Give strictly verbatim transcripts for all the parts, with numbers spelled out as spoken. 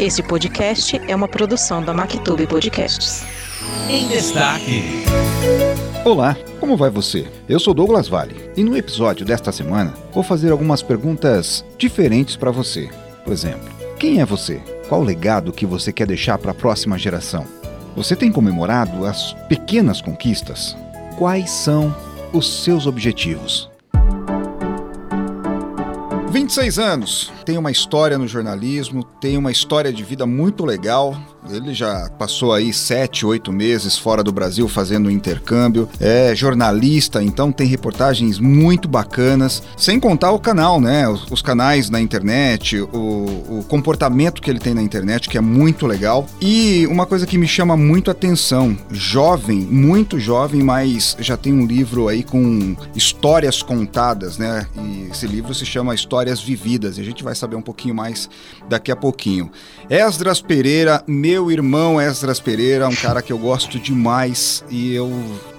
Este podcast é uma produção da MacTube Podcasts. Em destaque. Olá, como vai você? Eu sou Douglas Vale e no episódio desta semana vou fazer algumas perguntas diferentes para você. Por exemplo, quem é você? Qual o legado que você quer deixar para a próxima geração? Você tem comemorado as pequenas conquistas? Quais são os seus objetivos? vinte e seis anos, tem uma história no jornalismo, tem uma história de vida muito legal. Ele já passou aí sete, oito meses fora do Brasil fazendo intercâmbio. É jornalista, então tem reportagens muito bacanas. Sem contar o canal, né? Os, os canais na internet, o, o comportamento que ele tem na internet, que é muito legal. E uma coisa que me chama muito a atenção, jovem, muito jovem, mas já tem um livro aí com histórias contadas, né? E esse livro se chama Histórias Vividas. E a gente vai saber um pouquinho mais daqui a pouquinho. Esdras Pereira, meu Meu irmão Esdras Pereira, um cara que eu gosto demais e eu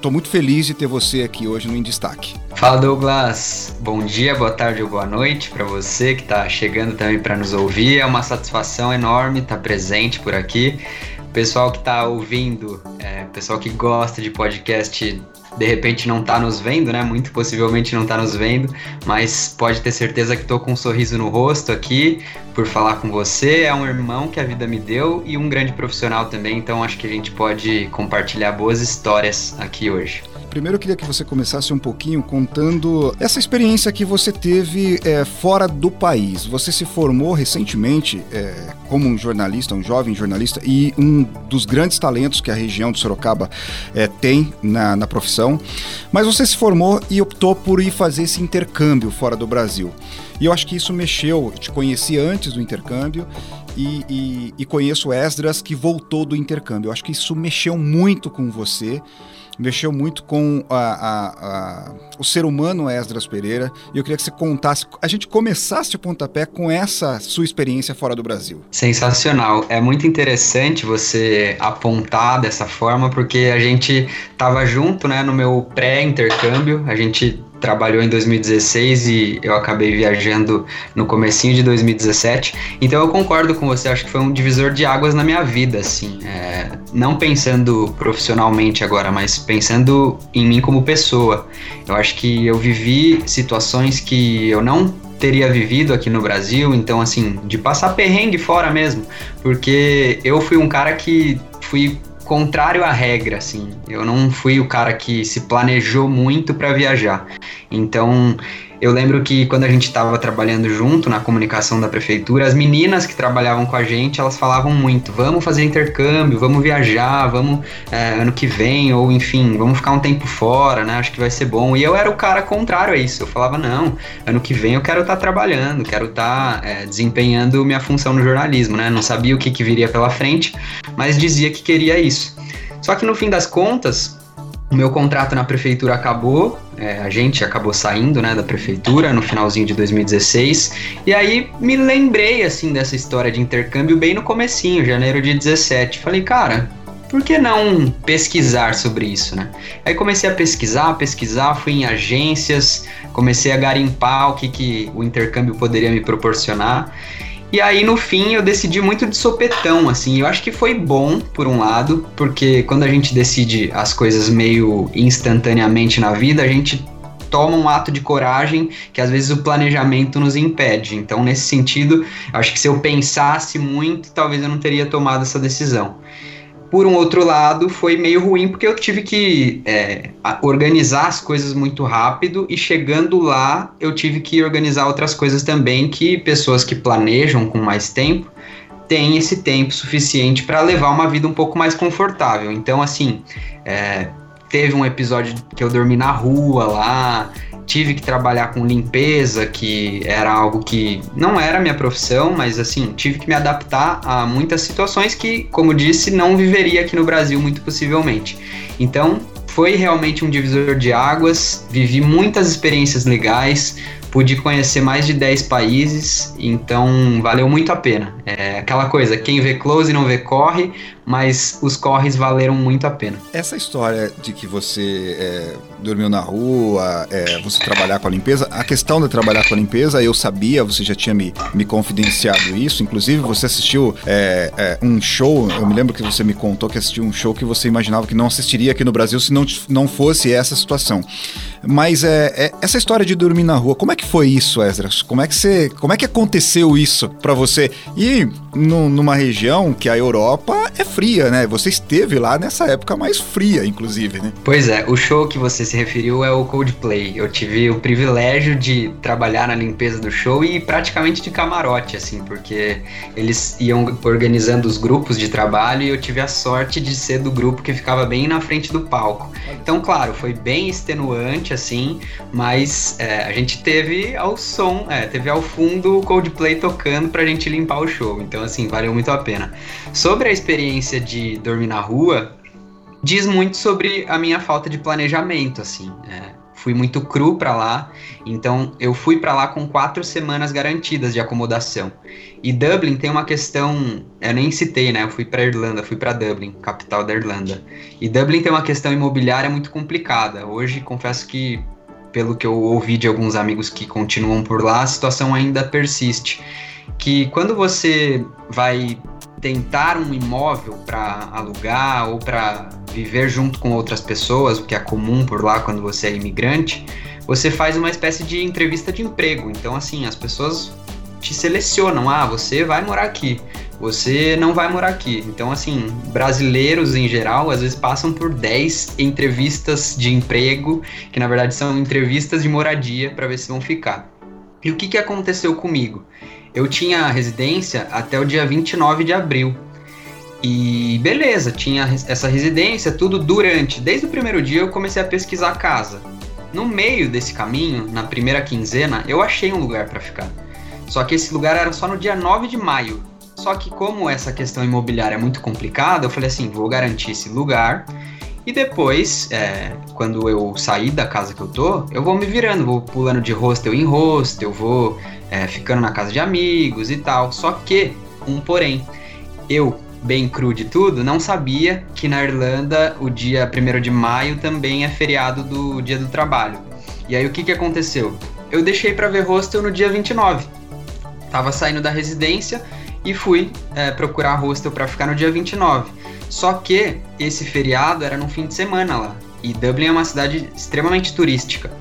tô muito feliz de ter você aqui hoje no Em Destaque. Fala, Douglas. Bom dia, boa tarde ou boa noite para você que tá chegando também para nos ouvir. É uma satisfação enorme estar presente por aqui. O pessoal que tá ouvindo, é, pessoal que gosta de podcast, de repente não tá nos vendo, né? Muito possivelmente não tá nos vendo, mas pode ter certeza que tô com um sorriso no rosto aqui por falar com você. É um irmão que a vida me deu e um grande profissional também, então acho que a gente pode compartilhar boas histórias aqui hoje. Primeiro eu queria que você começasse um pouquinho contando essa experiência que você teve é, fora do país. Você se formou recentemente é, como um jornalista, um jovem jornalista, e um dos grandes talentos que a região de Sorocaba é, tem na, na profissão, mas você se formou e optou por ir fazer esse intercâmbio fora do Brasil. E eu acho que isso mexeu, eu te conheci antes do intercâmbio e, e, e conheço Esdras que voltou do intercâmbio. Eu acho que isso mexeu muito com você, mexeu muito com a, a, a, o ser humano Esdras Pereira, e eu queria que você contasse, a gente começasse o pontapé com essa sua experiência fora do Brasil. Sensacional, é muito interessante você apontar dessa forma, porque a gente estava junto, né, no meu pré-intercâmbio, a gente trabalhou em dois mil e dezesseis e eu acabei viajando no comecinho de dois mil e dezessete, então eu concordo com você, acho que foi um divisor de águas na minha vida, assim, é, não pensando profissionalmente agora, mas pensando em mim como pessoa, eu acho que eu vivi situações que eu não teria vivido aqui no Brasil, então assim, de passar perrengue fora mesmo, porque eu fui um cara que fui contrário à regra, assim, eu não fui o cara que se planejou muito para viajar, então eu lembro que quando a gente estava trabalhando junto na comunicação da prefeitura, as meninas que trabalhavam com a gente, elas falavam muito, vamos fazer intercâmbio, vamos viajar, vamos é, ano que vem, ou enfim, vamos ficar um tempo fora, né, acho que vai ser bom, e eu era o cara contrário a isso, eu falava, não, ano que vem eu quero estar tá trabalhando, quero estar tá, é, desempenhando minha função no jornalismo, né, não sabia o que, que viria pela frente, mas dizia que queria isso. Só que no fim das contas, o meu contrato na prefeitura acabou, é, a gente acabou saindo, né, da prefeitura no finalzinho de dois mil e dezesseis, e aí me lembrei, assim, dessa história de intercâmbio bem no comecinho, janeiro de dezessete, falei, cara, por que não pesquisar sobre isso, né? Aí comecei a pesquisar, pesquisar, fui em agências, comecei a garimpar o que, que o intercâmbio poderia me proporcionar. E aí, no fim, eu decidi muito de sopetão, assim, eu acho que foi bom, por um lado, porque quando a gente decide as coisas meio instantaneamente na vida, a gente toma um ato de coragem que às vezes o planejamento nos impede, então nesse sentido, acho que se eu pensasse muito, talvez eu não teria tomado essa decisão. Por um outro lado, foi meio ruim, porque eu tive que é, organizar as coisas muito rápido e chegando lá, eu tive que organizar outras coisas também que pessoas que planejam com mais tempo têm esse tempo suficiente para levar uma vida um pouco mais confortável. Então, assim, é, teve um episódio que eu dormi na rua lá, tive que trabalhar com limpeza, que era algo que não era minha profissão, mas assim, tive que me adaptar a muitas situações que, como disse, não viveria aqui no Brasil, muito possivelmente. Então, foi realmente um divisor de águas, vivi muitas experiências legais, pude conhecer mais de dez países, então valeu muito a pena. É aquela coisa, quem vê close não vê corre, mas os corres valeram muito a pena. Essa história de que você é, dormiu na rua, é, você trabalhar com a limpeza, a questão de trabalhar com a limpeza, eu sabia, você já tinha me, me confidenciado isso, inclusive você assistiu é, é, um show, eu me lembro que você me contou que assistiu um show que você imaginava que não assistiria aqui no Brasil se não, não fosse essa situação. Mas é, é, essa história de dormir na rua, como é que foi isso, Esdras? Como é que você, como é que aconteceu isso pra você? E no, numa região que a Europa é fria, né? Você esteve lá nessa época mais fria, inclusive, né? Pois é, o show que você se referiu é o Coldplay. Eu tive o privilégio de trabalhar na limpeza do show e praticamente de camarote, assim, porque eles iam organizando os grupos de trabalho e eu tive a sorte de ser do grupo que ficava bem na frente do palco. Então, claro, foi bem extenuante, assim, mas é, a gente teve Teve ao som, é, teve ao fundo o Coldplay tocando pra gente limpar o show. Então, assim, valeu muito a pena. Sobre a experiência de dormir na rua, diz muito sobre a minha falta de planejamento, assim. É, fui muito cru pra lá, então eu fui pra lá com quatro semanas garantidas de acomodação. E Dublin tem uma questão, eu nem citei, né? Eu fui pra Irlanda, fui pra Dublin, capital da Irlanda. E Dublin tem uma questão imobiliária muito complicada. Hoje, confesso que, pelo que eu ouvi de alguns amigos que continuam por lá, a situação ainda persiste. Que quando você vai tentar um imóvel para alugar ou para viver junto com outras pessoas, o que é comum por lá quando você é imigrante, você faz uma espécie de entrevista de emprego. Então, assim, as pessoas te selecionam. Ah, você vai morar aqui, você não vai morar aqui. Então, assim, brasileiros em geral, às vezes passam por dez entrevistas de emprego, que na verdade são entrevistas de moradia, para ver se vão ficar. E o que, que aconteceu comigo? Eu tinha residência até o dia vinte e nove de abril. E beleza, tinha essa residência, tudo durante. Desde o primeiro dia eu comecei a pesquisar a casa. No meio desse caminho, na primeira quinzena, eu achei um lugar para ficar. Só que esse lugar era só no dia nove de maio. Só que como essa questão imobiliária é muito complicada, eu falei assim, vou garantir esse lugar. E depois, é, quando eu sair da casa que eu tô, eu vou me virando, vou pulando de hostel em hostel, vou é, ficando na casa de amigos e tal. Só que, um porém, eu, bem cru de tudo, não sabia que na Irlanda o dia primeiro de maio também é feriado do Dia do Trabalho. E aí o que, que aconteceu? Eu deixei pra ver hostel no dia vinte e nove. Tava saindo da residência e fui é, procurar hostel para ficar no dia vinte e nove. Só que esse feriado era no fim de semana lá. E Dublin é uma cidade extremamente turística.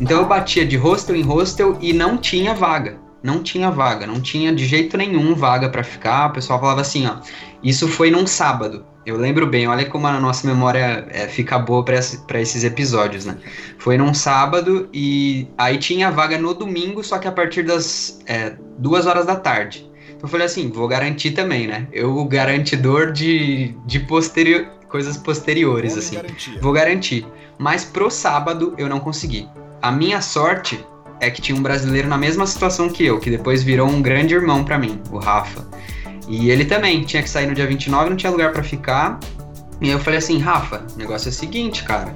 Então eu batia de hostel em hostel e não tinha vaga. Não tinha vaga, não tinha de jeito nenhum vaga para ficar. O pessoal falava assim, ó, isso foi num sábado. Eu lembro bem, olha como a nossa memória é, fica boa para esse, esses episódios, né? Foi num sábado e aí tinha vaga no domingo, só que a partir das é, duas horas da tarde. Então eu falei assim, vou garantir também, né? Eu garantidor de, de posteri- coisas posteriores, assim. Garantia. Vou garantir. Mas pro sábado eu não consegui. A minha sorte é que tinha um brasileiro na mesma situação que eu, que depois virou um grande irmão para mim, o Rafa. E ele também tinha que sair no dia vinte e nove, não tinha lugar pra ficar. E aí eu falei assim, Rafa, o negócio é o seguinte, cara.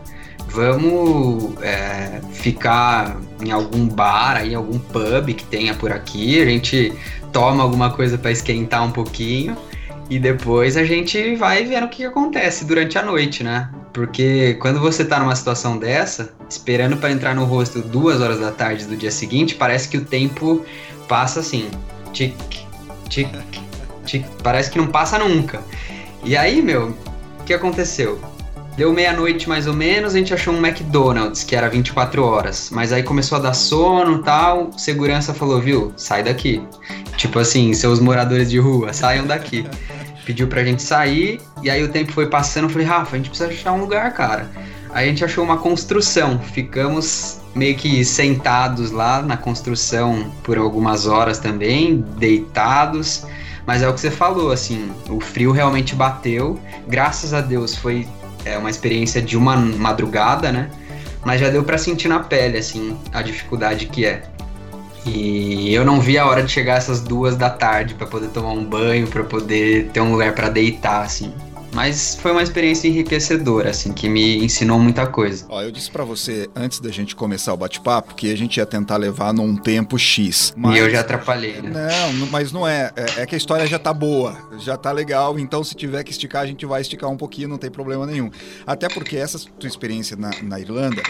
Vamos é, ficar em algum bar, aí, algum pub que tenha por aqui. A gente toma alguma coisa pra esquentar um pouquinho. E depois a gente vai vendo o que, que acontece durante a noite, né? Porque quando você tá numa situação dessa, esperando pra entrar no hostel duas horas da tarde do dia seguinte, parece que o tempo passa assim. Tic, tic, parece que não passa nunca. E aí, meu, o que aconteceu? Deu meia-noite mais ou menos, a gente achou um McDonald's, que era vinte e quatro horas. Mas aí começou a dar sono e tal, segurança falou, viu, sai daqui. Tipo assim, seus moradores de rua, saiam daqui. Pediu pra gente sair, e aí o tempo foi passando, eu falei, Rafa, a gente precisa achar um lugar, cara. Aí a gente achou uma construção, ficamos meio que sentados lá na construção por algumas horas também, deitados. Mas é o que você falou, assim, o frio realmente bateu, graças a Deus foi é, uma experiência de uma madrugada, né? Mas já deu pra sentir na pele, assim, a dificuldade que é. E eu não vi a hora de chegar essas duas da tarde pra poder tomar um banho, pra poder ter um lugar pra deitar, assim. Mas foi uma experiência enriquecedora, assim, que me ensinou muita coisa. Ó, eu disse pra você, antes da gente começar o bate-papo, que a gente ia tentar levar num tempo X. Mas... E eu já atrapalhei, né? Não, mas não é. É que a história já tá boa, já tá legal, então se tiver que esticar, a gente vai esticar um pouquinho, não tem problema nenhum. Até porque essa tua experiência na, na Irlanda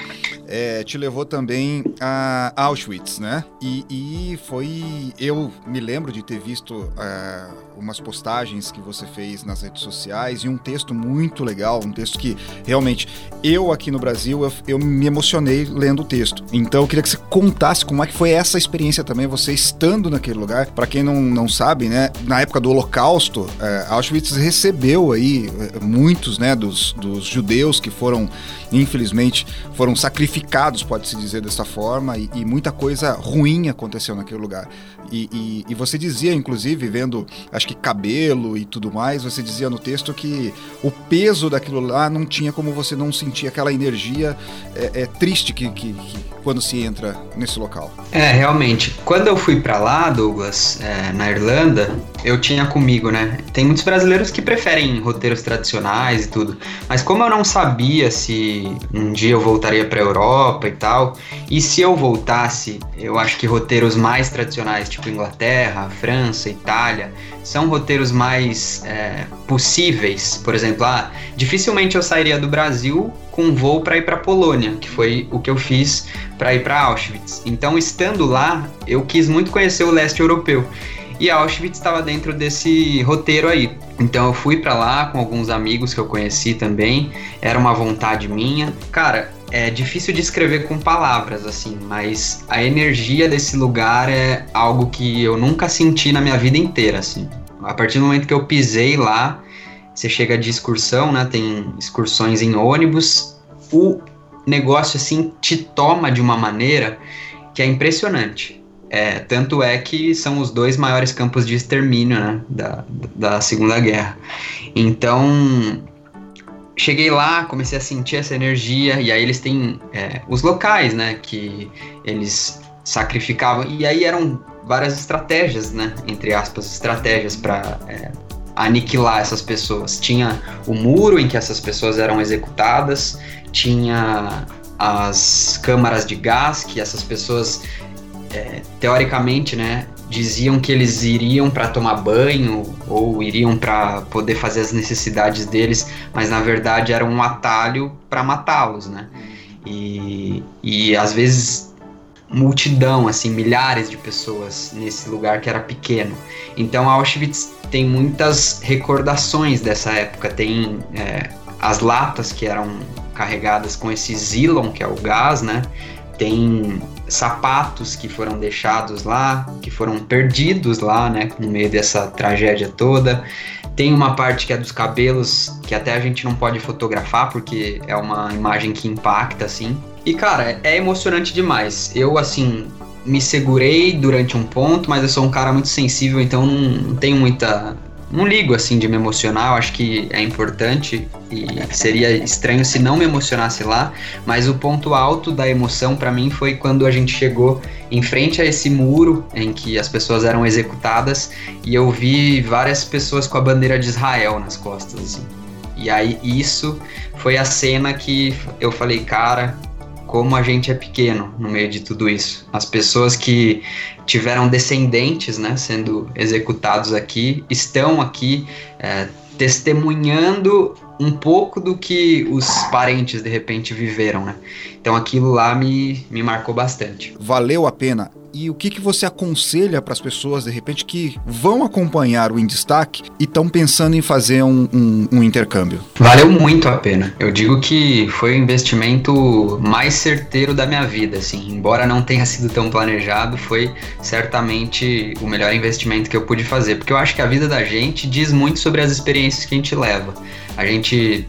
é, te levou também a Auschwitz, né? E, e foi... Eu me lembro de ter visto uh, umas postagens que você fez nas redes sociais e um texto muito legal, um texto que realmente eu aqui no Brasil, eu, eu me emocionei lendo o texto. Então eu queria que você contasse como é que foi essa experiência também, você estando naquele lugar. Para quem não, não sabe, né, na época do Holocausto, é, Auschwitz recebeu aí muitos, né, dos, dos judeus que foram, infelizmente, foram sacrificados, pode-se dizer dessa forma, e, e muita coisa ruim aconteceu naquele lugar. E, e, e você dizia, inclusive, vendo, acho que cabelo e tudo mais, você dizia no texto que o peso daquilo lá não tinha como você não sentir aquela energia é, é, triste que, que, que quando se entra nesse local. É, realmente. Quando eu fui pra lá, Douglas, é, na Irlanda, eu tinha comigo, né? Tem muitos brasileiros que preferem roteiros tradicionais e tudo, mas como eu não sabia se um dia eu voltaria pra Europa e tal, e se eu voltasse, eu acho que roteiros mais tradicionais, tipo Inglaterra, França, Itália, são roteiros mais é, possíveis. Por exemplo, ah, dificilmente eu sairia do Brasil com um voo para ir para Polônia, que foi o que eu fiz para ir para Auschwitz. Então, estando lá, eu quis muito conhecer o leste europeu. E Auschwitz estava dentro desse roteiro aí. Então eu fui para lá com alguns amigos que eu conheci também. Era uma vontade minha. Cara, é difícil descrever com palavras, assim, mas a energia desse lugar é algo que eu nunca senti na minha vida inteira, assim. A partir do momento que eu pisei lá, você chega de excursão, né? Tem excursões em ônibus. O negócio, assim, te toma de uma maneira que é impressionante. É, tanto é que são os dois maiores campos de extermínio, né, da, da Segunda Guerra. Então, cheguei lá, comecei a sentir essa energia, e aí eles têm é, os locais, né, que eles sacrificavam, e aí eram várias estratégias, né, entre aspas, estratégias para é, aniquilar essas pessoas. Tinha o muro em que essas pessoas eram executadas, tinha as câmaras de gás que essas pessoas... É, teoricamente, né, diziam que eles iriam para tomar banho ou iriam para poder fazer as necessidades deles, mas na verdade era um atalho para matá-los, né? E, e às vezes multidão, assim, milhares de pessoas nesse lugar que era pequeno. Então Auschwitz tem muitas recordações dessa época, tem é, as latas que eram carregadas com esse Zyklon, que é o gás, né? Tem sapatos que foram deixados lá, que foram perdidos lá, né, no meio dessa tragédia toda. Tem uma parte que é dos cabelos, que até a gente não pode fotografar, porque é uma imagem que impacta, assim. E, cara, é emocionante demais. Eu, assim, me segurei durante um ponto, mas eu sou um cara muito sensível, então não tenho muita... Não ligo, assim, de me emocionar, eu acho que é importante e seria estranho se não me emocionasse lá, mas o ponto alto da emoção pra mim foi quando a gente chegou em frente a esse muro em que as pessoas eram executadas e eu vi várias pessoas com a bandeira de Israel nas costas, assim. E aí isso foi a cena que eu falei, cara, como a gente é pequeno no meio de tudo isso. As pessoas que tiveram descendentes, né, sendo executados aqui, estão aqui é, testemunhando um pouco do que os parentes de repente viveram, né? Então aquilo lá me, me marcou bastante. Valeu a pena. E o que, que você aconselha para as pessoas, de repente, que vão acompanhar o Em Destaque e estão pensando em fazer um, um, um intercâmbio? Valeu muito a pena. Eu digo que foi o investimento mais certeiro da minha vida, assim. Embora não tenha sido tão planejado, foi certamente o melhor investimento que eu pude fazer. Porque eu acho que a vida da gente diz muito sobre as experiências que a gente leva. A gente...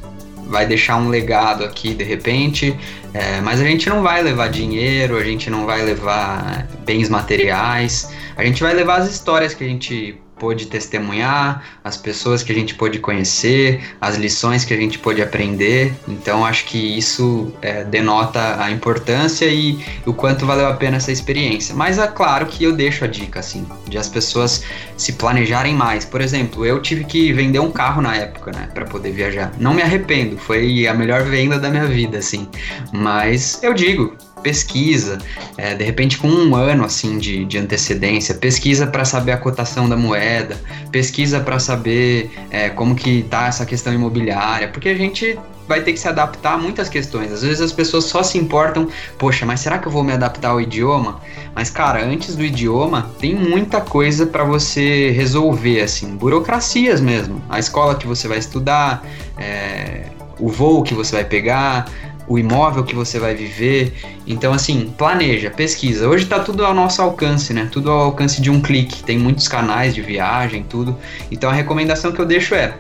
vai deixar um legado aqui de repente, é, mas a gente não vai levar dinheiro, a gente não vai levar bens materiais, a gente vai levar as histórias que a gente pôde testemunhar, as pessoas que a gente pôde conhecer, as lições que a gente pôde aprender. Então acho que isso é, denota a importância e o quanto valeu a pena essa experiência. Mas é claro que eu deixo a dica assim, de as pessoas se planejarem mais. Por exemplo, eu tive que vender um carro na época, né, para poder viajar. Não me arrependo, foi a melhor venda da minha vida, assim. Mas eu digo, pesquisa, é, de repente com um ano assim de, de antecedência, pesquisa para saber a cotação da moeda, pesquisa para saber é, como que tá essa questão imobiliária, porque a gente vai ter que se adaptar a muitas questões. Às vezes as pessoas só se importam, poxa, mas será que eu vou me adaptar ao idioma? Mas cara, antes do idioma tem muita coisa para você resolver, assim, burocracias mesmo, a escola que você vai estudar, é, o voo que você vai pegar, o imóvel que você vai viver. Então assim, planeja, pesquisa. Hoje tá tudo ao nosso alcance, né? Tudo ao alcance de um clique. Tem muitos canais de viagem, tudo. Então a recomendação que eu deixo é: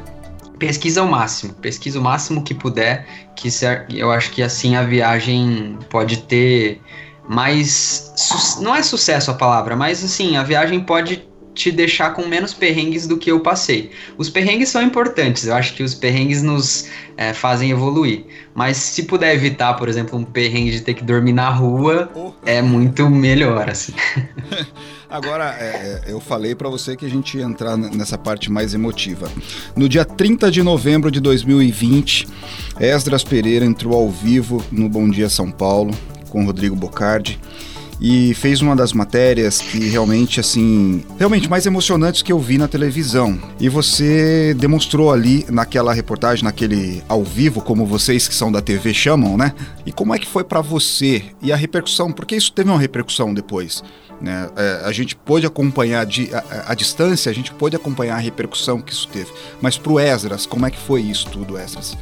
pesquisa ao máximo, pesquisa o máximo que puder, que eu acho que assim a viagem pode ter mais, não é sucesso a palavra, mas assim, a viagem pode te deixar com menos perrengues do que eu passei. Os perrengues são importantes, eu acho que os perrengues nos é, fazem evoluir, mas se puder evitar, por exemplo, um perrengue de ter que dormir na rua, oh, é muito melhor, assim. Agora, é, eu falei pra você que a gente ia entrar nessa parte mais emotiva. No dia trinta de novembro de dois mil e vinte, Esdras Pereira entrou ao vivo no Bom Dia São Paulo, com Rodrigo Boccardi, e fez uma das matérias que realmente, assim, realmente mais emocionantes que eu vi na televisão. E você demonstrou ali naquela reportagem, naquele ao vivo, como vocês que são da T V chamam, né? E como é que foi pra você? E a repercussão, porque isso teve uma repercussão depois, né? É, a gente pôde acompanhar de, a, a distância, a gente pôde acompanhar a repercussão que isso teve. Mas pro Esdras, como é que foi isso tudo, Esdras?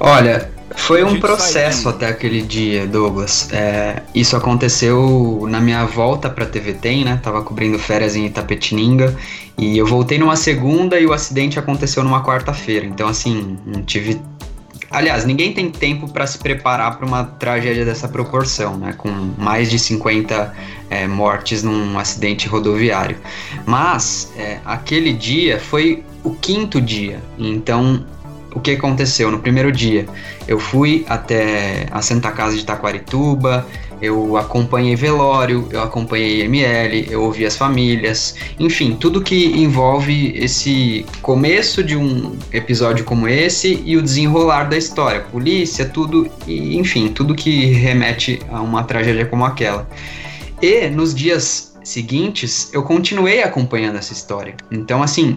Olha, foi um processo saindo até aquele dia, Douglas. É, isso aconteceu na minha volta para a T V TEM, né? Tava cobrindo férias em Itapetininga e eu voltei numa segunda e o acidente aconteceu numa quarta-feira. Então, assim, não tive... Aliás, ninguém tem tempo para se preparar para uma tragédia dessa proporção, né? Com mais de cinquenta é, mortes num acidente rodoviário. Mas é, aquele dia foi o quinto dia, então... O que aconteceu? No primeiro dia, eu fui até a Santa Casa de Taquarituba, eu acompanhei velório, eu acompanhei M L, eu ouvi as famílias, enfim, tudo que envolve esse começo de um episódio como esse e o desenrolar da história, polícia, tudo, e, enfim, tudo que remete a uma tragédia como aquela. E nos dias seguintes, eu continuei acompanhando essa história. Então, assim...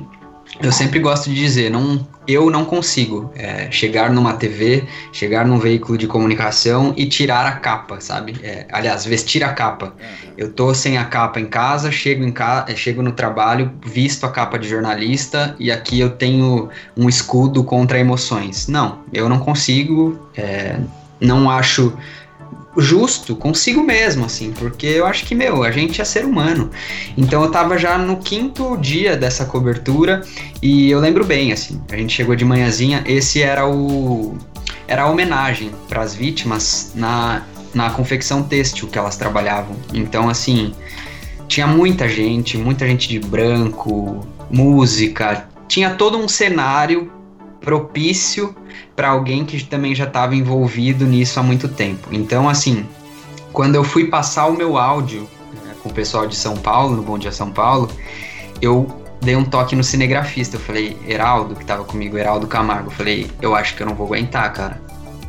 Eu sempre gosto de dizer, não, eu não consigo é, chegar numa T V, chegar num veículo de comunicação e tirar a capa, sabe? É, aliás, vestir a capa. Eu tô sem a capa em casa, chego, em ca- chego no trabalho, visto a capa de jornalista e aqui eu tenho um escudo contra emoções. Não, eu não consigo, é, não acho... justo consigo mesmo, assim, porque eu acho que, meu, a gente é ser humano. Então eu tava já no quinto dia dessa cobertura e eu lembro bem, assim, a gente chegou de manhãzinha, esse era o... era a homenagem para as vítimas na, na confecção têxtil que elas trabalhavam. Então, assim, tinha muita gente, muita gente de branco, música, tinha todo um cenário propício para alguém que também já estava envolvido nisso há muito tempo. Então, assim, quando eu fui passar o meu áudio, né, com o pessoal de São Paulo, no Bom Dia São Paulo, eu dei um toque no cinegrafista. Eu falei, Heraldo, que estava comigo, Heraldo Camargo, eu falei, eu acho que eu não vou aguentar, cara.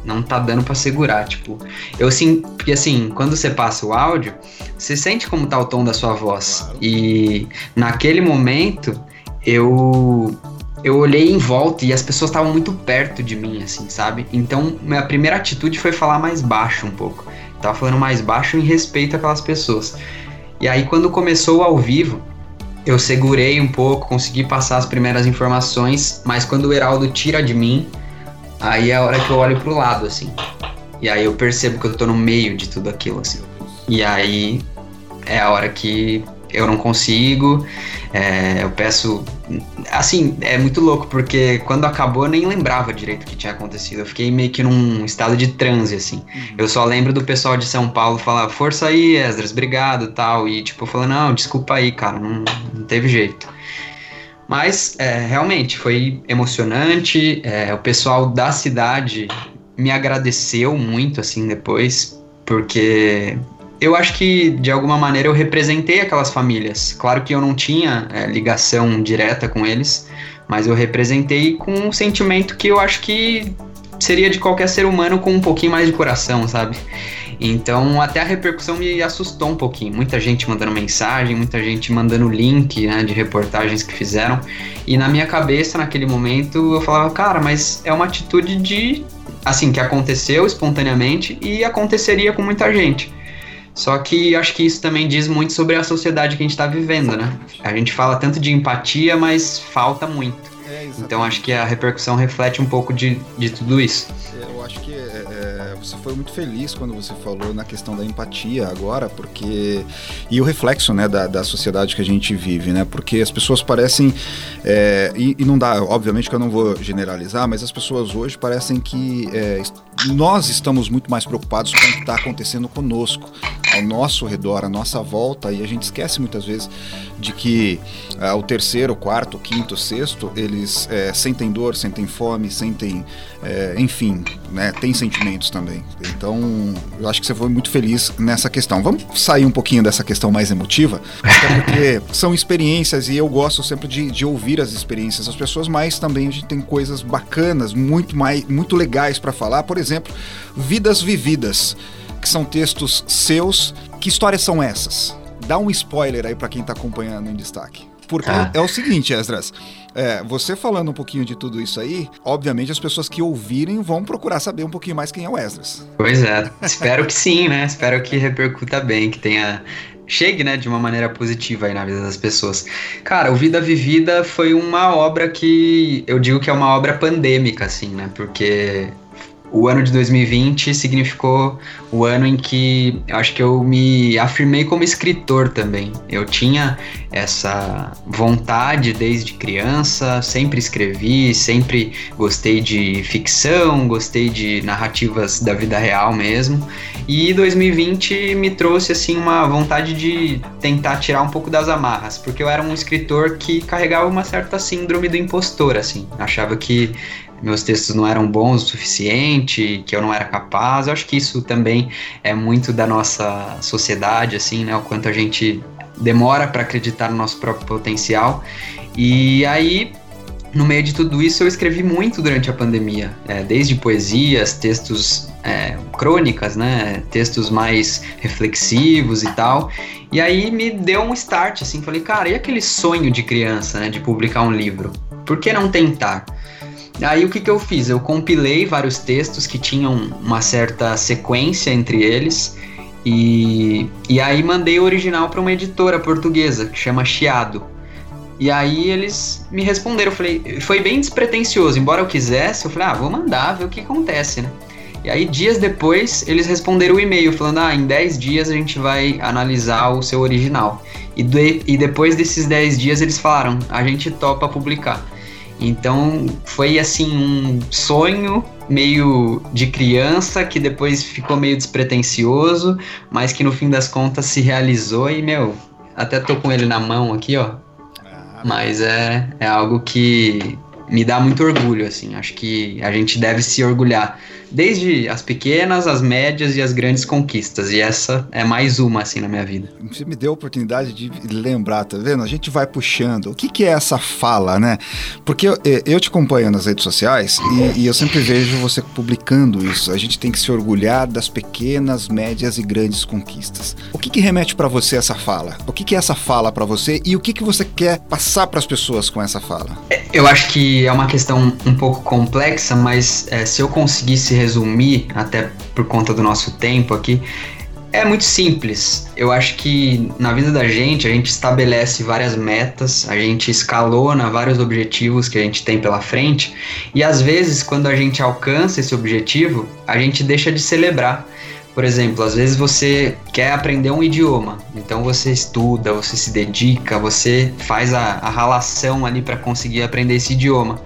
Não tá dando pra segurar, tipo... Eu sim... Porque assim, quando você passa o áudio, você sente como tá o tom da sua voz. E naquele momento, eu... Eu olhei em volta e as pessoas estavam muito perto de mim, assim, sabe? Então, minha primeira atitude foi falar mais baixo um pouco. Eu tava falando mais baixo em respeito àquelas pessoas. E aí, quando começou ao vivo, eu segurei um pouco, consegui passar as primeiras informações, mas quando o Heraldo tira de mim, aí é a hora que eu olho pro lado, assim. E aí eu percebo que eu tô no meio de tudo aquilo, assim. E aí é a hora que... eu não consigo, é, eu peço... Assim, é muito louco, porque quando acabou eu nem lembrava direito o que tinha acontecido. Eu fiquei meio que num estado de transe, assim. Uhum. Eu só lembro do pessoal de São Paulo falar, força aí, Esdras, obrigado, tal. E tipo, eu falei, não, desculpa aí, cara, não, não teve jeito. Mas, é, realmente, foi emocionante, é, o pessoal da cidade me agradeceu muito, assim, depois, porque eu acho que, de alguma maneira, eu representei aquelas famílias. Claro que eu não tinha é, ligação direta com eles, mas eu representei com um sentimento que eu acho que seria de qualquer ser humano com um pouquinho mais de coração, sabe? Então, até a repercussão me assustou um pouquinho. Muita gente mandando mensagem, muita gente mandando link, né, de reportagens que fizeram. E na minha cabeça, naquele momento, eu falava, cara, mas é uma atitude de... assim, que aconteceu espontaneamente e aconteceria com muita gente. Só que acho que isso também diz muito sobre a sociedade que a gente está vivendo, né? A gente fala tanto de empatia, mas falta muito. É, então, acho que a repercussão reflete um pouco de, de tudo isso. Eu acho que... você foi muito feliz quando você falou na questão da empatia agora, porque... E o reflexo, né, da, da sociedade que a gente vive, né? Porque as pessoas parecem... É, e, e não dá... Obviamente que eu não vou generalizar, mas as pessoas hoje parecem que... É, nós estamos muito mais preocupados com o que está acontecendo conosco, ao nosso redor, à nossa volta, e a gente esquece muitas vezes de que ah, o terceiro, o quarto, o quinto, o sexto, eles é, sentem dor, sentem fome, sentem... É, enfim, né? Tem sentimentos também. Então, eu acho que você foi muito feliz nessa questão. Vamos sair um pouquinho dessa questão mais emotiva, até porque são experiências e eu gosto sempre de, de ouvir as experiências das pessoas, mas também a gente tem coisas bacanas, muito, mais, muito legais para falar. Por exemplo, Vidas Vividas, que são textos seus. Que histórias são essas? Dá um spoiler aí para quem está acompanhando em destaque. Porque ah. é o seguinte, Esdras, é, você falando um pouquinho de tudo isso aí, obviamente as pessoas que ouvirem vão procurar saber um pouquinho mais quem é o Esdras. Pois é, espero que sim, né? Espero que repercuta bem, que tenha... chegue, né, de uma maneira positiva aí na vida das pessoas. Cara, o Vida Vivida foi uma obra que... eu digo que é uma obra pandêmica, assim, né? Porque o ano de dois mil e vinte significou o ano em que eu acho que eu me afirmei como escritor também. Eu tinha essa vontade desde criança, sempre escrevi, sempre gostei de ficção, gostei de narrativas da vida real mesmo. E dois mil e vinte me trouxe assim uma vontade de tentar tirar um pouco das amarras, porque eu era um escritor que carregava uma certa síndrome do impostor, assim. Achava que meus textos não eram bons o suficiente, que eu não era capaz. Eu acho que isso também é muito da nossa sociedade, assim, né? O quanto a gente demora para acreditar no nosso próprio potencial. E aí, no meio de tudo isso, eu escrevi muito durante a pandemia, é, desde poesias, textos, é, crônicas, né? Textos mais reflexivos e tal. E aí me deu um start, assim, falei, cara, e aquele sonho de criança, né? De publicar um livro? Por que não tentar? Aí o que que eu fiz? Eu compilei vários textos que tinham uma certa sequência entre eles e, e aí mandei o original para uma editora portuguesa que chama Chiado. E aí eles me responderam, eu falei, foi bem despretensioso, embora eu quisesse, eu falei, ah, vou mandar, ver o que acontece, né? E aí dias depois eles responderam o e-mail falando, ah, em dez dias a gente vai analisar o seu original. E, de, e depois desses dez dias eles falaram, a gente topa publicar. Então foi assim um sonho meio de criança que depois ficou meio despretensioso, mas que no fim das contas se realizou e, meu, até tô com ele na mão aqui, ó. Mas é, é algo que me dá muito orgulho, assim. Acho que a gente deve se orgulhar, desde as pequenas, as médias e as grandes conquistas. E essa é mais uma, assim, na minha vida. Você me deu a oportunidade de lembrar, tá vendo? A gente vai puxando. O que que é essa fala, né? Porque eu, eu te acompanho nas redes sociais e, e eu sempre vejo você publicando isso. A gente tem que se orgulhar das pequenas, médias e grandes conquistas. O que que remete pra você essa fala? O que que é essa fala pra você? E o que que você quer passar pras pessoas com essa fala? Eu acho que é uma questão um pouco complexa, mas é, se eu conseguisse resumir, até por conta do nosso tempo aqui, é muito simples. Eu acho que na vida da gente, a gente estabelece várias metas, a gente escalona vários objetivos que a gente tem pela frente, e às vezes, quando a gente alcança esse objetivo, a gente deixa de celebrar. Por exemplo, às vezes você quer aprender um idioma, então você estuda, você se dedica, você faz a, a ralação ali para conseguir aprender esse idioma.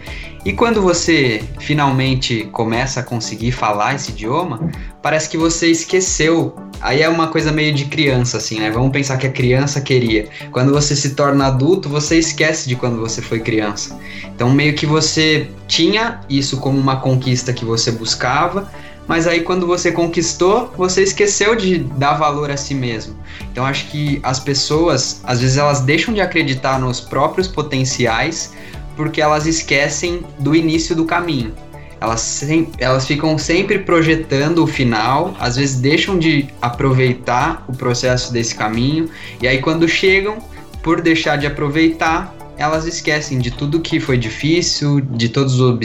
E quando você finalmente começa a conseguir falar esse idioma, parece que você esqueceu. Aí é uma coisa meio de criança, assim, né? Vamos pensar que a criança queria. Quando você se torna adulto, você esquece de quando você foi criança. Então meio que você tinha isso como uma conquista que você buscava, mas aí quando você conquistou, você esqueceu de dar valor a si mesmo. Então acho que as pessoas, às vezes elas deixam de acreditar nos próprios potenciais porque elas esquecem do início do caminho. Elas, sem, elas ficam sempre projetando o final, às vezes deixam de aproveitar o processo desse caminho, e aí quando chegam, por deixar de aproveitar, elas esquecem de tudo que foi difícil, de todos os,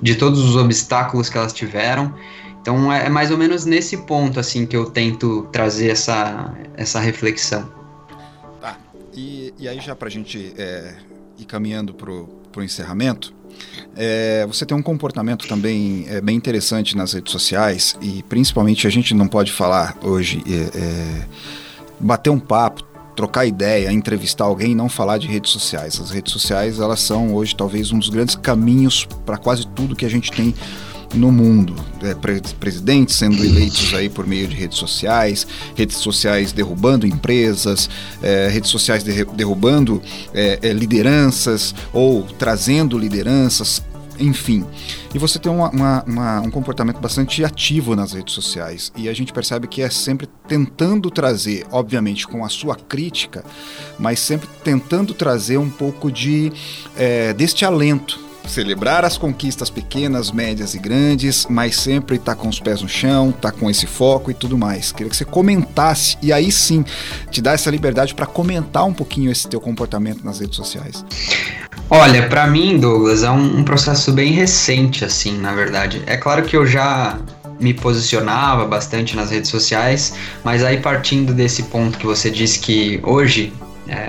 de todos os obstáculos que elas tiveram. Então é mais ou menos nesse ponto assim, que eu tento trazer essa, essa reflexão. Tá, e, e aí já pra gente é, ir caminhando pro, pro encerramento, é, você tem um comportamento também é, bem interessante nas redes sociais, e principalmente a gente não pode falar hoje, é, é, bater um papo, trocar ideia, entrevistar alguém e não falar de redes sociais. As redes sociais, elas são hoje talvez um dos grandes caminhos para quase tudo que a gente tem no mundo. É, presidentes sendo eleitos aí por meio de redes sociais, redes sociais derrubando empresas, é, redes sociais de, derrubando é, é, lideranças ou trazendo lideranças, enfim. E você tem uma, uma, uma, um comportamento bastante ativo nas redes sociais, e a gente percebe que é sempre tentando trazer, obviamente com a sua crítica, mas sempre tentando trazer um pouco de, é, deste alento. Celebrar as conquistas pequenas, médias e grandes, mas sempre tá com os pés no chão, tá com esse foco e tudo mais. Queria que você comentasse, e aí sim, te dá essa liberdade para comentar um pouquinho esse teu comportamento nas redes sociais. Olha, para mim, Douglas, é um, um processo bem recente, assim, na verdade. É claro que eu já me posicionava bastante nas redes sociais, mas aí partindo desse ponto que você disse que hoje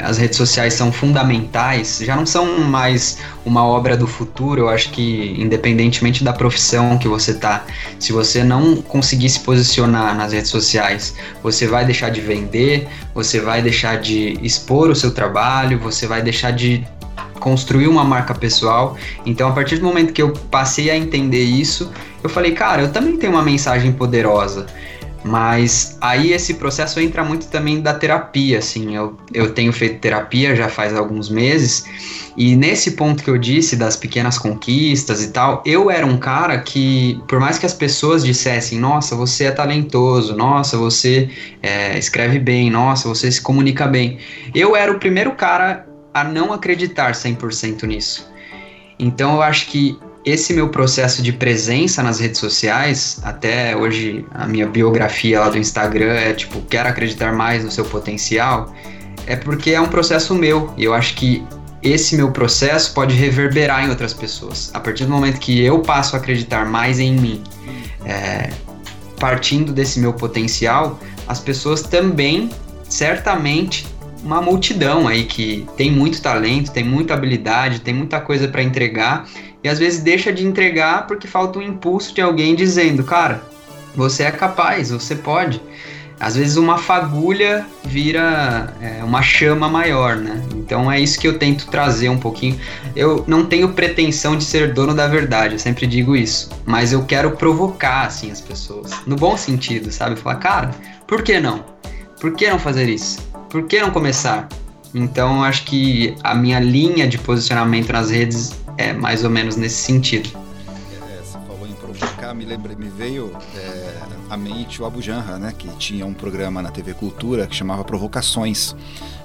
as redes sociais são fundamentais, já não são mais uma obra do futuro. Eu acho que, independentemente da profissão que você tá, se você não conseguir se posicionar nas redes sociais, você vai deixar de vender, você vai deixar de expor o seu trabalho, você vai deixar de construir uma marca pessoal. Então, a partir do momento que eu passei a entender isso, eu falei, cara, eu também tenho uma mensagem poderosa. Mas aí esse processo entra muito também da terapia, assim, eu, eu tenho feito terapia já faz alguns meses, e nesse ponto que eu disse das pequenas conquistas e tal, eu era um cara que, por mais que as pessoas dissessem, nossa, você é talentoso, nossa, você é, escreve bem, nossa, você se comunica bem, eu era o primeiro cara a não acreditar cem por cento nisso. Então eu acho que esse meu processo de presença nas redes sociais, até hoje a minha biografia lá do Instagram é tipo, quero acreditar mais no seu potencial, é porque é um processo meu, e eu acho que esse meu processo pode reverberar em outras pessoas. A partir do momento que eu passo a acreditar mais em mim, é, partindo desse meu potencial, as pessoas também, certamente, uma multidão aí que tem muito talento, tem muita habilidade, tem muita coisa para entregar, e às vezes deixa de entregar porque falta um impulso de alguém dizendo, cara, você é capaz, você pode. Às vezes uma fagulha vira é, uma chama maior, né? Então é isso que eu tento trazer um pouquinho. Eu não tenho pretensão de ser dono da verdade, eu sempre digo isso. Mas eu quero provocar, assim, as pessoas. No bom sentido, sabe? Falar, cara, por que não? Por que não fazer isso? Por que não começar? Então acho que a minha linha de posicionamento nas redes é mais ou menos nesse sentido. É, você falou em provocar, me lembrei, me veio é, à mente o Abu Janra, né, que tinha um programa na T V Cultura que chamava Provocações.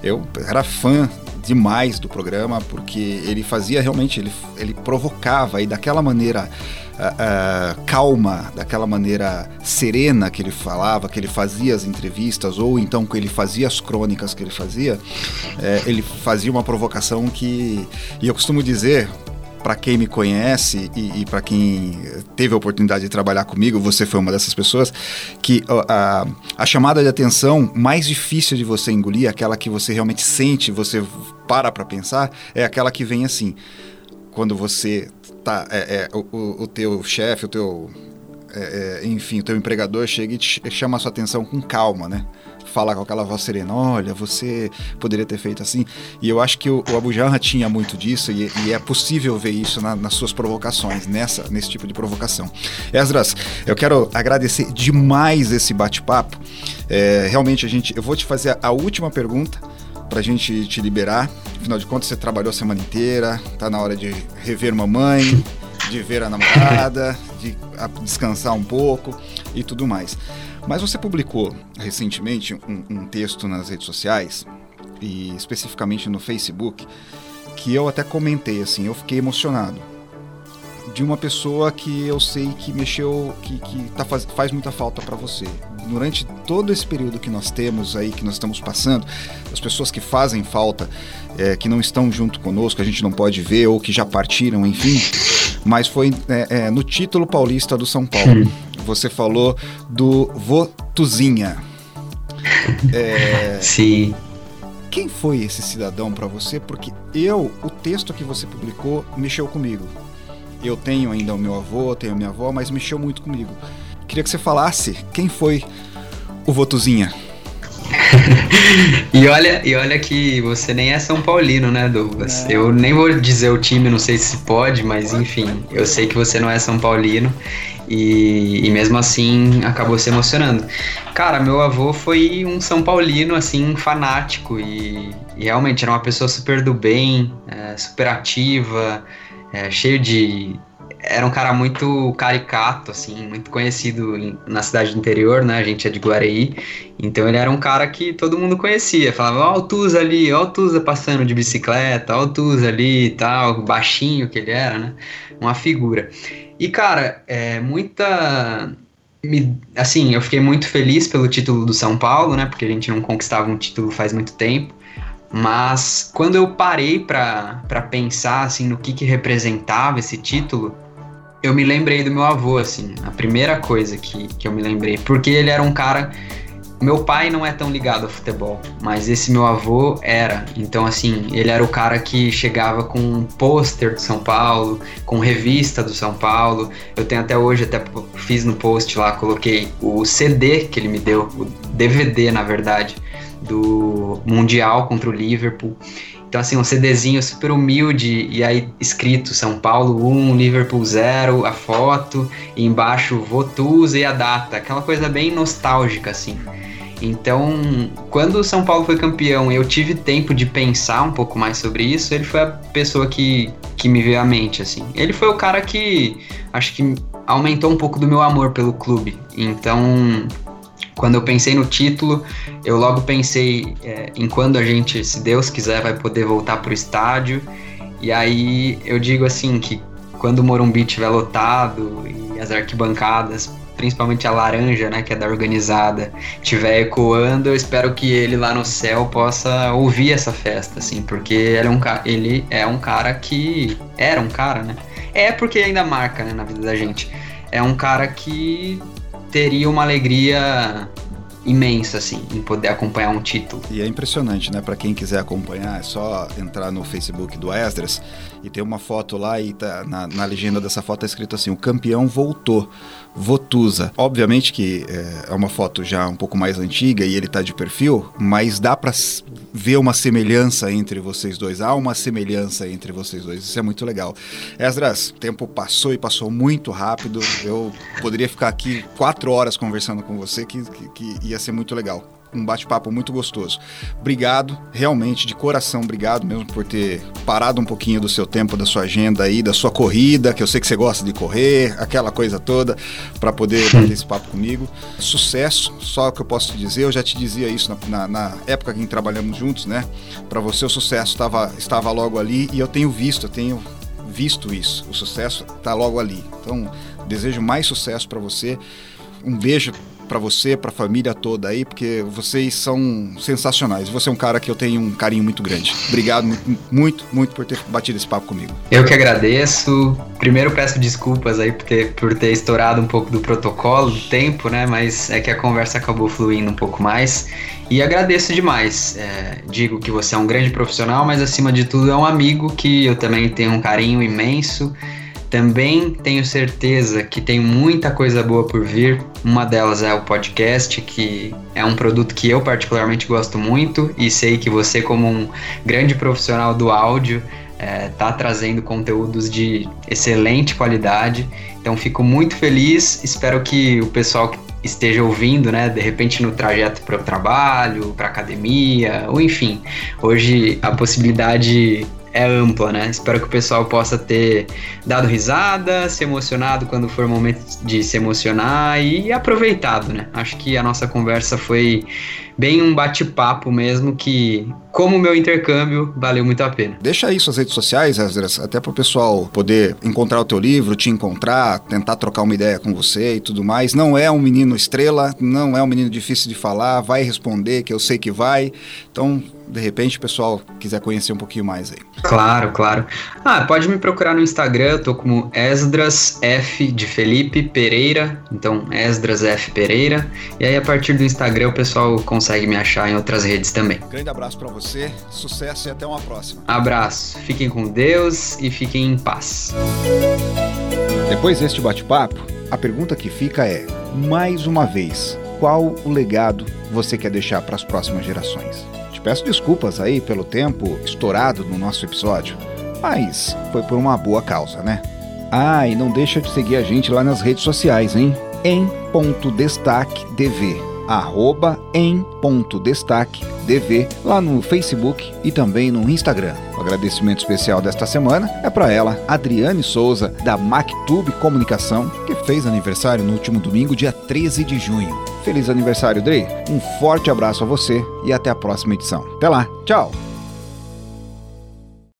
Eu era fã demais do programa, porque ele fazia realmente, ele, ele provocava, e daquela maneira uh, uh, calma, daquela maneira serena que ele falava, que ele fazia as entrevistas, ou então que ele fazia as crônicas que ele fazia, é, ele fazia uma provocação que, e eu costumo dizer, para quem me conhece e, e para quem teve a oportunidade de trabalhar comigo, você foi uma dessas pessoas, que a, a, a chamada de atenção mais difícil de você engolir, aquela que você realmente sente, você para para pensar, é aquela que vem assim, quando você tá, é, é, o, o teu chefe, o teu é, é, enfim, o teu empregador chega e te chama a sua atenção com calma, né? Falar com aquela voz serena, olha, você poderia ter feito assim. E eu acho que o, o Abu Janra tinha muito disso, e, e é possível ver isso na, nas suas provocações, nessa, nesse tipo de provocação. Esdras, eu quero agradecer demais esse bate-papo. É, realmente, a gente, eu vou te fazer a última pergunta para a gente te liberar. Afinal de contas, você trabalhou a semana inteira, tá na hora de rever mamãe, de ver a namorada, de descansar um pouco e tudo mais. Mas você publicou recentemente um, um texto nas redes sociais, e especificamente no Facebook, que eu até comentei, assim, eu fiquei emocionado, de uma pessoa que eu sei que mexeu, que, que tá, faz, faz muita falta para você. Durante todo esse período que nós temos aí, que nós estamos passando, as pessoas que fazem falta, é, que não estão junto conosco, a gente não pode ver, ou que já partiram, enfim, mas foi é, é, no título paulista do São Paulo. Você falou do Votuzinha. É, Sim. Quem foi esse cidadão para você? Porque eu, o texto que você publicou mexeu comigo. Eu tenho ainda o meu avô, tenho a minha avó, mas mexeu muito comigo. Queria que você falasse quem foi o Votuzinha. e, olha, e olha que você nem é São Paulino, né, Douglas? Eu nem vou dizer o time, não sei se pode, mas enfim, eu sei que você não é São Paulino. E, e mesmo assim acabou se emocionando. Cara, meu avô foi um São Paulino, assim, fanático. E, e realmente era uma pessoa super do bem, é, super ativa, é, cheio de... Era um cara muito caricato, assim, muito conhecido em, na cidade do interior, né? A gente é de Guareí. Então ele era um cara que todo mundo conhecia. Falava, ó o Tuza ali, ó o Tuza passando de bicicleta, ó o Tuza ali e tal. Baixinho que ele era, né? Uma figura. E, cara, é muita... Me, assim, eu fiquei muito feliz pelo título do São Paulo, né? Porque a gente não conquistava um título faz muito tempo. Mas quando eu parei pra, pra pensar, assim, no que que representava esse título, eu me lembrei do meu avô, assim. A primeira coisa que, que eu me lembrei. Porque ele era um cara... Meu pai não é tão ligado ao futebol, mas esse meu avô era. Então, assim, ele era o cara que chegava com um pôster do São Paulo, com revista do São Paulo. Eu tenho até hoje, até fiz no post lá, coloquei o C D que ele me deu, o D V D, na verdade, do Mundial contra o Liverpool. Então, assim, um CDzinho super humilde, e aí escrito São Paulo um, Liverpool zero, a foto, e embaixo Votuza e a data, aquela coisa bem nostálgica, assim. Então, quando o São Paulo foi campeão e eu tive tempo de pensar um pouco mais sobre isso, ele foi a pessoa que, que me veio à mente, assim. Ele foi o cara que, acho que, aumentou um pouco do meu amor pelo clube. Então, quando eu pensei no título, eu logo pensei é, em quando a gente, se Deus quiser, vai poder voltar pro estádio. E aí eu digo assim, que quando o Morumbi estiver lotado e as arquibancadas, principalmente a laranja, né, que é da organizada, estiver ecoando, eu espero que ele lá no céu possa ouvir essa festa, assim, porque ele é um, ca- ele é um cara que... Era um cara, né? É porque ainda marca, né, na vida da gente. É um cara que teria uma alegria imensa, assim, em poder acompanhar um título. E é impressionante, né? Para quem quiser acompanhar, é só entrar no Facebook do Esdras e tem uma foto lá, e tá na, na legenda dessa foto tá escrito assim, o campeão voltou, Votuza. Obviamente que é, é uma foto já um pouco mais antiga e ele tá de perfil, mas dá para ver uma semelhança entre vocês dois. Há uma semelhança entre vocês dois, isso é muito legal. Esdras, o tempo passou e passou muito rápido, eu poderia ficar aqui quatro horas conversando com você, que, que, que ia ser muito legal, um bate-papo muito gostoso. Obrigado, realmente, de coração, obrigado mesmo por ter parado um pouquinho do seu tempo, da sua agenda aí, da sua corrida, que eu sei que você gosta de correr, aquela coisa toda, para poder bater esse papo comigo. Sucesso, só o que eu posso te dizer, eu já te dizia isso na, na, na época que trabalhamos juntos, né? Para você o sucesso tava, estava logo ali, e eu tenho visto, eu tenho visto isso, o sucesso está logo ali. Então, desejo mais sucesso para você, um beijo para você, para a família toda aí, porque vocês são sensacionais. Você é um cara que eu tenho um carinho muito grande. Obrigado muito, muito, muito por ter batido esse papo comigo. Eu que agradeço. Primeiro peço desculpas aí por ter, por ter estourado um pouco do protocolo, do tempo, né? Mas é que a conversa acabou fluindo um pouco mais. E agradeço demais. É, digo que você é um grande profissional, mas acima de tudo é um amigo que eu também tenho um carinho imenso. Também tenho certeza que tem muita coisa boa por vir. Uma delas é o podcast, que é um produto que eu particularmente gosto muito e sei que você, como um grande profissional do áudio, é, tá trazendo conteúdos de excelente qualidade. Então fico muito feliz, espero que o pessoal que esteja ouvindo, né, de repente no trajeto para o trabalho, para a academia, ou enfim, hoje a possibilidade é ampla, né? Espero que o pessoal possa ter dado risada, se emocionado quando for o momento de se emocionar e aproveitado, né? Acho que a nossa conversa foi bem um bate-papo mesmo que, como o meu intercâmbio, valeu muito a pena. Deixa aí suas redes sociais, Esdras, até pro pessoal poder encontrar o teu livro, te encontrar, tentar trocar uma ideia com você e tudo mais. Não é um menino estrela, não é um menino difícil de falar, vai responder, que eu sei que vai. Então, de repente, o pessoal quiser conhecer um pouquinho mais aí. Claro, claro. Ah, pode me procurar no Instagram, eu tô como Esdras F de Felipe Pereira, então Esdras F Pereira, e aí a partir do Instagram o pessoal consegue me achar em outras redes também. Grande abraço pra você, sucesso e até uma próxima. Abraço, fiquem com Deus e fiquem em paz. Depois deste bate-papo, a pergunta que fica é, mais uma vez, qual o legado você quer deixar para as próximas gerações? Peço desculpas aí pelo tempo estourado no nosso episódio, mas foi por uma boa causa, né? Ah, e não deixa de seguir a gente lá nas redes sociais, hein? Em ponto destaque D V, arroba em ponto destaque D V, lá no Facebook e também no Instagram. O agradecimento especial desta semana é para ela, Adriane Souza, da MacTube Comunicação, que fez aniversário no último domingo, dia treze de junho. Feliz aniversário, Dre. Um forte abraço a você e até a próxima edição. Até lá. Tchau.